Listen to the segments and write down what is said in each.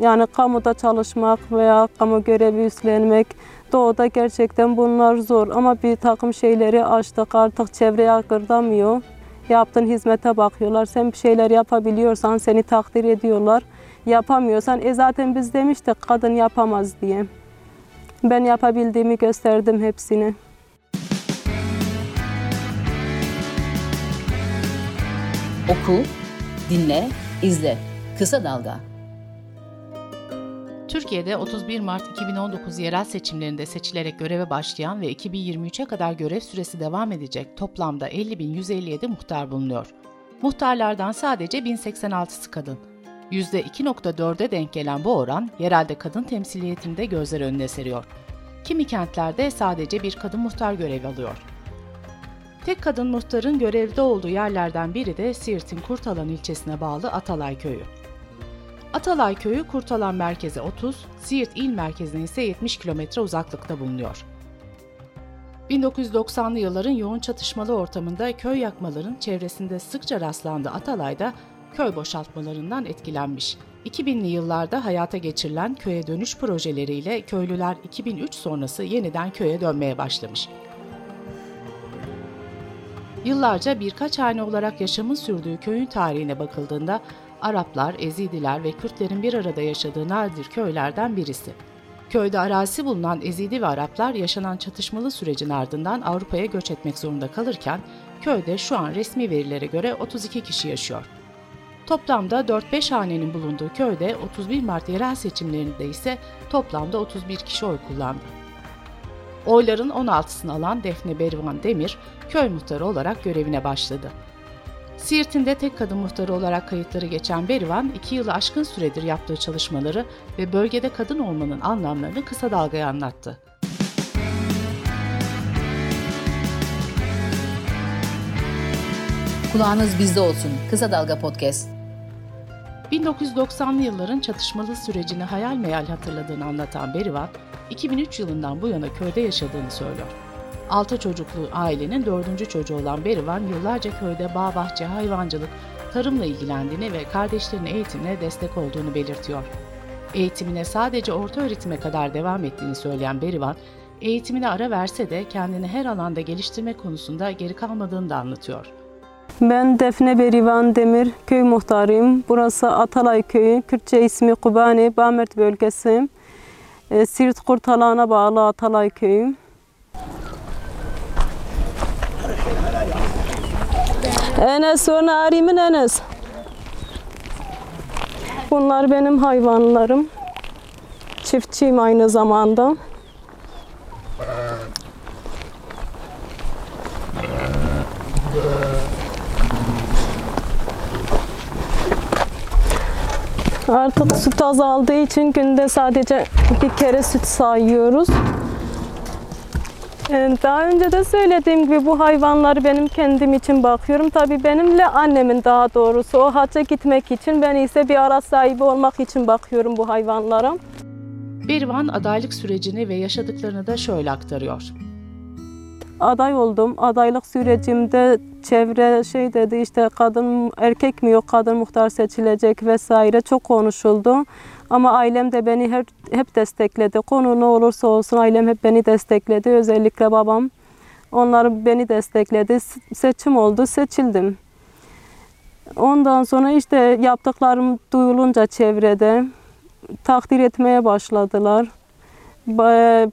Yani kamuda çalışmak veya kamu görevi üstlenmek, doğuda gerçekten bunlar zor. Ama bir takım şeyleri açtık, artık çevreye akırdamıyor. Yaptığın hizmete bakıyorlar, sen bir şeyler yapabiliyorsan seni takdir ediyorlar. Yapamıyorsan, zaten biz demiştik kadın yapamaz diye. Ben yapabildiğimi gösterdim hepsini. Oku, dinle, izle. Kısa Dalga. Türkiye'de 31 Mart 2019 yerel seçimlerinde seçilerek göreve başlayan ve 2023'e kadar görev süresi devam edecek toplamda 50.157 muhtar bulunuyor. Muhtarlardan sadece 1086'sı kadın. %2.4'e denk gelen bu oran, yerelde kadın temsiliyetini de gözler önüne seriyor. Kimi kentlerde sadece bir kadın muhtar görev alıyor. Tek kadın muhtarın görevde olduğu yerlerden biri de Siirt'in Kurtalan ilçesine bağlı Atalay Köyü. Atalay Köyü, Kurtalan merkeze 30, Siirt il merkezine ise 70 kilometre uzaklıkta bulunuyor. 1990'lı yılların yoğun çatışmalı ortamında köy yakmaların çevresinde sıkça rastlandığı Atalay'da köy boşaltmalarından etkilenmiş. 2000'li yıllarda hayata geçirilen köye dönüş projeleriyle köylüler 2003 sonrası yeniden köye dönmeye başlamış. Yıllarca birkaç hane olarak yaşamın sürdüğü köyün tarihine bakıldığında Araplar, Ezidiler ve Kürtlerin bir arada yaşadığı nadir köylerden birisi. Köyde arazisi bulunan Ezidi ve Araplar yaşanan çatışmalı sürecin ardından Avrupa'ya göç etmek zorunda kalırken köyde şu an resmi verilere göre 32 kişi yaşıyor. Toplamda 4-5 hanenin bulunduğu köyde 31 Mart yerel seçimlerinde ise toplamda 31 kişi oy kullandı. Oyların 16'sını alan Defne Berivan Demir, köy muhtarı olarak görevine başladı. Siirt'in de tek kadın muhtarı olarak kayıtları geçen Berivan, 2 yılı aşkın süredir yaptığı çalışmaları ve bölgede kadın olmanın anlamlarını Kısa Dalga'ya anlattı. Kulağınız bizde olsun. Kısa Dalga Podcast. 1990'lı yılların çatışmalı sürecini hayal meyal hatırladığını anlatan Berivan, 2003 yılından bu yana köyde yaşadığını söylüyor. 6 çocuklu ailenin 4. çocuğu olan Berivan, yıllarca köyde bağ bahçe, hayvancılık, tarımla ilgilendiğini ve kardeşlerinin eğitimine destek olduğunu belirtiyor. Eğitimine sadece ortaöğretime kadar devam ettiğini söyleyen Berivan, eğitimine ara verse de kendini her alanda geliştirme konusunda geri kalmadığını da anlatıyor. Ben Defne Berivan Demir, köy muhtarıyım. Burası Atalay Köyü, Kürtçe ismi Kubani, Bamert bölgesi. Siirt Kurtalan'a bağlı Atalay Köyü. Enes ve Narimin Enes. Bunlar benim hayvanlarım. Çiftçiyim aynı zamanda. Artık süt azaldığı için günde sadece bir kere süt sayıyoruz. Daha önce de söylediğim gibi bu hayvanları benim kendim için bakıyorum. Tabii benimle annemin, daha doğrusu o hacca gitmek için, ben ise bir araç sahibi olmak için bakıyorum bu hayvanlara. Berivan adaylık sürecini ve yaşadıklarını da şöyle aktarıyor. Aday oldum. Adaylık sürecimde çevre dedi işte kadın erkek mi yok, kadın muhtar seçilecek vesaire çok konuşuldu. Ama ailem de beni hep destekledi. Konu ne olursa olsun ailem hep beni destekledi. Özellikle babam. Onlar beni destekledi. Seçim oldu, seçildim. Ondan sonra işte yaptıklarım duyulunca çevrede takdir etmeye başladılar.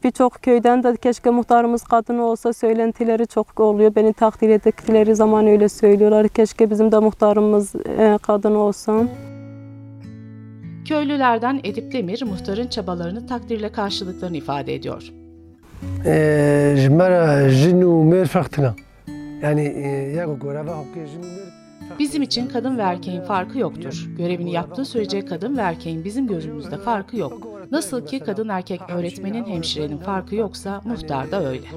Birçok köyden de keşke muhtarımız kadın olsa söylentileri çok oluyor. Beni takdir ettikleri zaman öyle söylüyorlar. Keşke bizim de muhtarımız kadın olsa. Köylülerden Edip Demir, muhtarın çabalarını takdirle karşılıklarını ifade ediyor. Bizim için kadın ve erkeğin farkı yoktur. Görevini yaptığı sürece kadın ve erkeğin bizim gözümüzde farkı yok. Nasıl ki kadın erkek öğretmenin, hemşirenin farkı yoksa muhtar da öyle.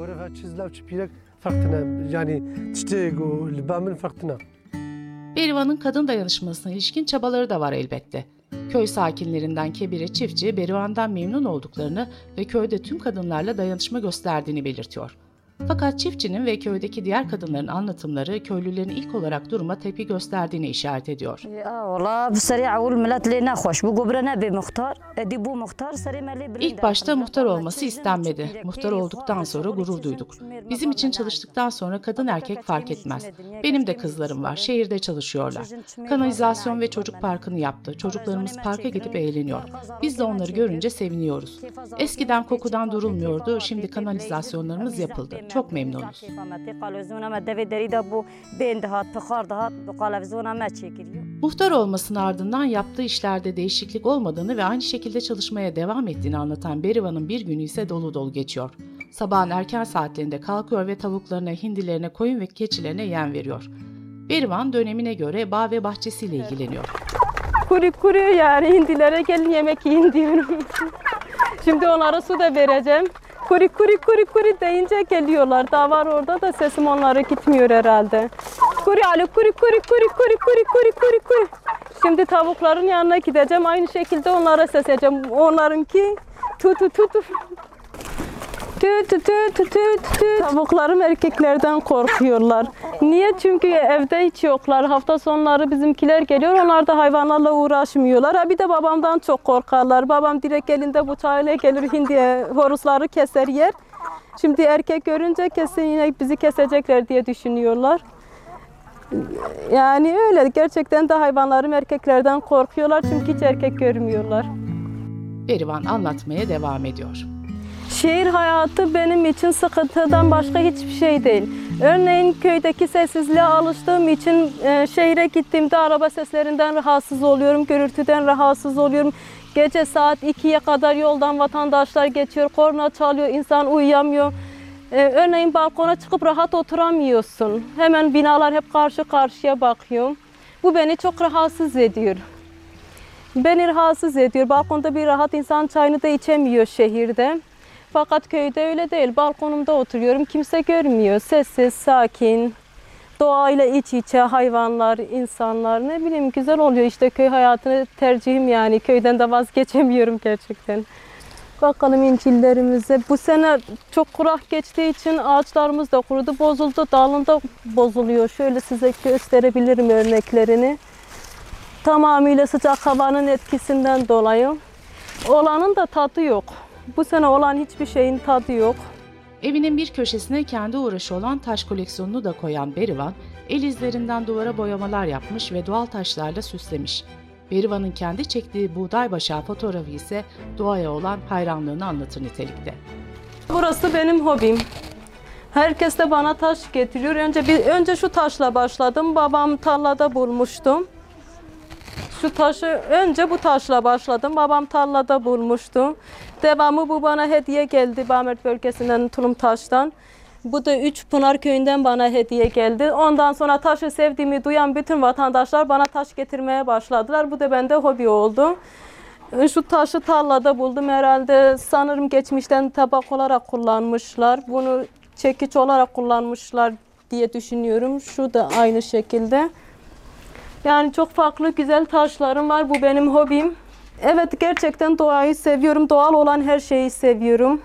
Berivan'ın kadın dayanışmasına ilişkin çabaları da var elbette. Köy sakinlerinden kebire çiftçi Berivan'dan memnun olduklarını ve köyde tüm kadınlarla dayanışma gösterdiğini belirtiyor. Fakat çiftçinin ve köydeki diğer kadınların anlatımları köylülerin ilk olarak duruma tepki gösterdiğini işaret ediyor. İlk başta muhtar olması istenmedi. Muhtar olduktan sonra gurur duyduk. Bizim için çalıştıktan sonra kadın erkek fark etmez. Benim de kızlarım var, şehirde çalışıyorlar. Kanalizasyon ve çocuk parkını yaptı. Çocuklarımız parka gidip eğleniyor. Biz de onları görünce seviniyoruz. Eskiden kokudan durulmuyordu, şimdi kanalizasyonlarımız yapıldı. Çok memnunuz. Muhtar olmasının ardından yaptığı işlerde değişiklik olmadığını ve aynı şekilde çalışmaya devam ettiğini anlatan Berivan'ın bir günü ise dolu dolu geçiyor. Sabahın erken saatlerinde kalkıyor ve tavuklarına, hindilerine, koyun ve keçilerine yem veriyor. Berivan dönemine göre bağ ve bahçesiyle ilgileniyor. Kuruyor yani, hindilere gelin yemek yiyin diyorum. Şimdi onlara su da vereceğim. Kuri deyince geliyorlar. Daha var orada da sesim onlara gitmiyor herhalde. Kuri. Şimdi tavukların yanına gideceğim. Aynı şekilde onlara sesleyeceğim. Onlarınki tut. Tavuklarım erkeklerden korkuyorlar. Niye? Çünkü evde hiç yoklar. Hafta sonları bizimkiler geliyor. Onlar da hayvanlarla uğraşmıyorlar. Ha bir de babamdan çok korkarlar. Babam direkt elinde bıçağıyla gelir, hindiye, horuzları keser yer. Şimdi erkek görünce kesin yine bizi kesecekler diye düşünüyorlar. Yani öyle. Gerçekten de hayvanlarım erkeklerden korkuyorlar. Çünkü hiç erkek görmüyorlar. Berivan anlatmaya devam ediyor. Şehir hayatı benim için sıkıntıdan başka hiçbir şey değil. Örneğin köydeki sessizliğe alıştığım için şehire gittiğimde araba seslerinden rahatsız oluyorum, gürültüden rahatsız oluyorum. Gece saat 2'ye kadar yoldan vatandaşlar geçiyor, korna çalıyor, insan uyuyamıyor. Örneğin balkona çıkıp rahat oturamıyorsun. Hemen binalar hep karşı karşıya bakıyor. Bu beni çok rahatsız ediyor. Balkonda bir rahat insan çayını da içemiyor şehirde. Fakat köyde öyle değil. Balkonumda oturuyorum. Kimse görmüyor. Sessiz, sakin. Doğayla iç içe hayvanlar, insanlar. Ne bileyim, güzel oluyor. İşte köy hayatını tercihim yani. Köyden de vazgeçemiyorum gerçekten. Bakalım incillerimize. Bu sene çok kurak geçtiği için ağaçlarımız da kurudu, bozuldu. Dalında bozuluyor. Şöyle size gösterebilirim örneklerini. Tamamıyla sıcak havanın etkisinden dolayı. Olanın da tadı yok. Bu sene olan hiçbir şeyin tadı yok. Evinin bir köşesine kendi uğraşı olan taş koleksiyonunu da koyan Berivan, el izlerinden duvara boyamalar yapmış ve doğal taşlarla süslemiş. Berivan'ın kendi çektiği buğday başağı fotoğrafı ise doğaya olan hayranlığını anlatır nitelikte. Burası benim hobim. Herkes de bana taş getiriyor. Önce şu taşla başladım. Babam tarlada bulmuştum. Devamı bu bana hediye geldi Bamert bölgesinden, Tulumtaş'tan. Bu da Üçpınar köyünden bana hediye geldi. Ondan sonra taşı sevdiğimi duyan bütün vatandaşlar bana taş getirmeye başladılar. Bu da bende hobi oldu. Şu taşı tarlada buldum herhalde. Sanırım geçmişten tabak olarak kullanmışlar. Bunu çekiç olarak kullanmışlar diye düşünüyorum. Şu da aynı şekilde. Yani çok farklı güzel taşlarım var. Bu benim hobim. Evet, gerçekten doğayı seviyorum. Doğal olan her şeyi seviyorum.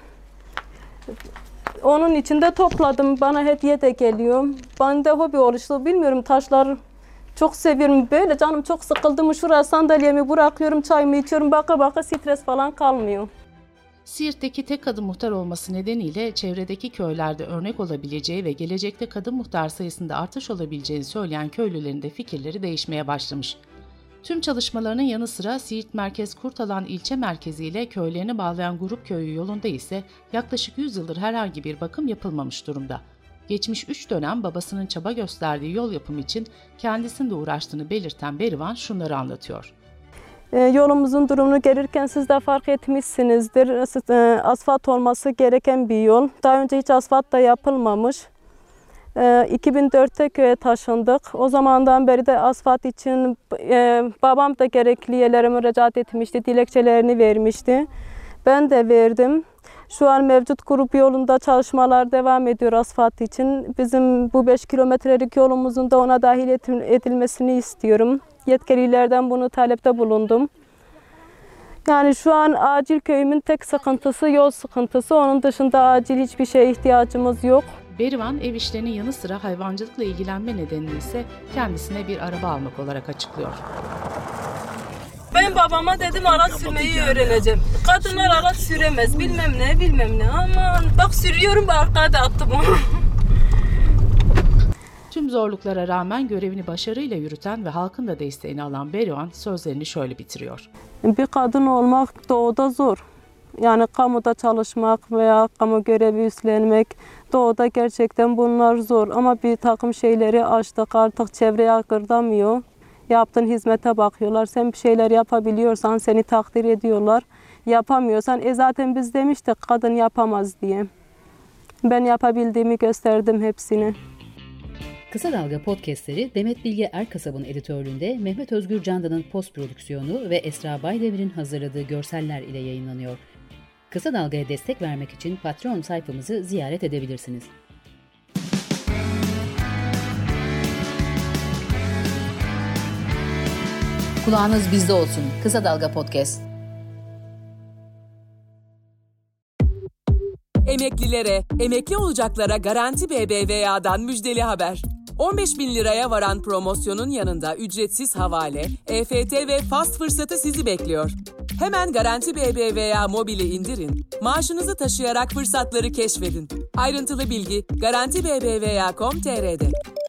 Onun için de topladım. Bana hediye de geliyor. Ben de hobi oluştu. Bilmiyorum, taşları çok seviyorum. Böyle canım çok sıkıldı mı şuraya sandalyemi bırakıyorum, çayımı içiyorum. Baka stres falan kalmıyor. Siirt'teki tek kadın muhtar olması nedeniyle çevredeki köylerde örnek olabileceği ve gelecekte kadın muhtar sayısında artış olabileceğini söyleyen köylülerin de fikirleri değişmeye başlamış. Tüm çalışmalarının yanı sıra Siirt Merkez Kurtalan ilçe merkezi ile köylerini bağlayan Grup Köyü yolunda ise yaklaşık 100 yıldır herhangi bir bakım yapılmamış durumda. Geçmiş 3 dönem babasının çaba gösterdiği yol yapımı için kendisinin de uğraştığını belirten Berivan şunları anlatıyor. Yolumuzun durumunu gelirken siz de fark etmişsinizdir. Asfalt olması gereken bir yol. Daha önce hiç asfalt da yapılmamış. 2004'te köye taşındık. O zamandan beri de asfalt için babam da gerekli yerlere müracaat etmişti, dilekçelerini vermişti. Ben de verdim. Şu an mevcut grup yolunda çalışmalar devam ediyor asfalt için. Bizim bu 5 kilometrelik yolumuzun da ona dahil edilmesini istiyorum. Yetkililerden bunu talepte bulundum. Yani şu an acil köyümün tek sıkıntısı yol sıkıntısı. Onun dışında acil hiçbir şeye ihtiyacımız yok. Berivan ev işlerinin yanı sıra hayvancılıkla ilgilenme nedeni ise kendisine bir araba almak olarak açıklıyor. Ben babama dedim araç sürmeyi öğreneceğim. Kadınlar araç süremez bilmem ne aman bak sürüyorum arkada attım onu. Tüm zorluklara rağmen görevini başarıyla yürüten ve halkın da desteğini alan Berivan sözlerini şöyle bitiriyor. Bir kadın olmak doğuda zor. Yani kamuda çalışmak veya kamu görevi üstlenmek doğuda gerçekten bunlar zor. Ama bir takım şeyleri açtık artık çevreye akırdamıyor. Yaptığın hizmete bakıyorlar. Sen bir şeyler yapabiliyorsan seni takdir ediyorlar. Yapamıyorsan zaten biz demiştik kadın yapamaz diye. Ben yapabildiğimi gösterdim hepsini. Kısa Dalga podcastleri Demet Bilge Erkasab'ın editörlüğünde Mehmet Özgür Candan'ın post prodüksiyonu ve Esra Baydemir'in hazırladığı görseller ile yayınlanıyor. Kısa Dalga'ya destek vermek için Patreon sayfamızı ziyaret edebilirsiniz. Kulağınız bizde olsun. Kısa Dalga Podcast. Emeklilere, emekli olacaklara Garanti BBVA'dan müjdeli haber. 15 bin liraya varan promosyonun yanında ücretsiz havale, EFT ve fast fırsatı sizi bekliyor. Hemen Garanti BBVA mobili indirin, maaşınızı taşıyarak fırsatları keşfedin. Ayrıntılı bilgi garantibbva.com.tr'de.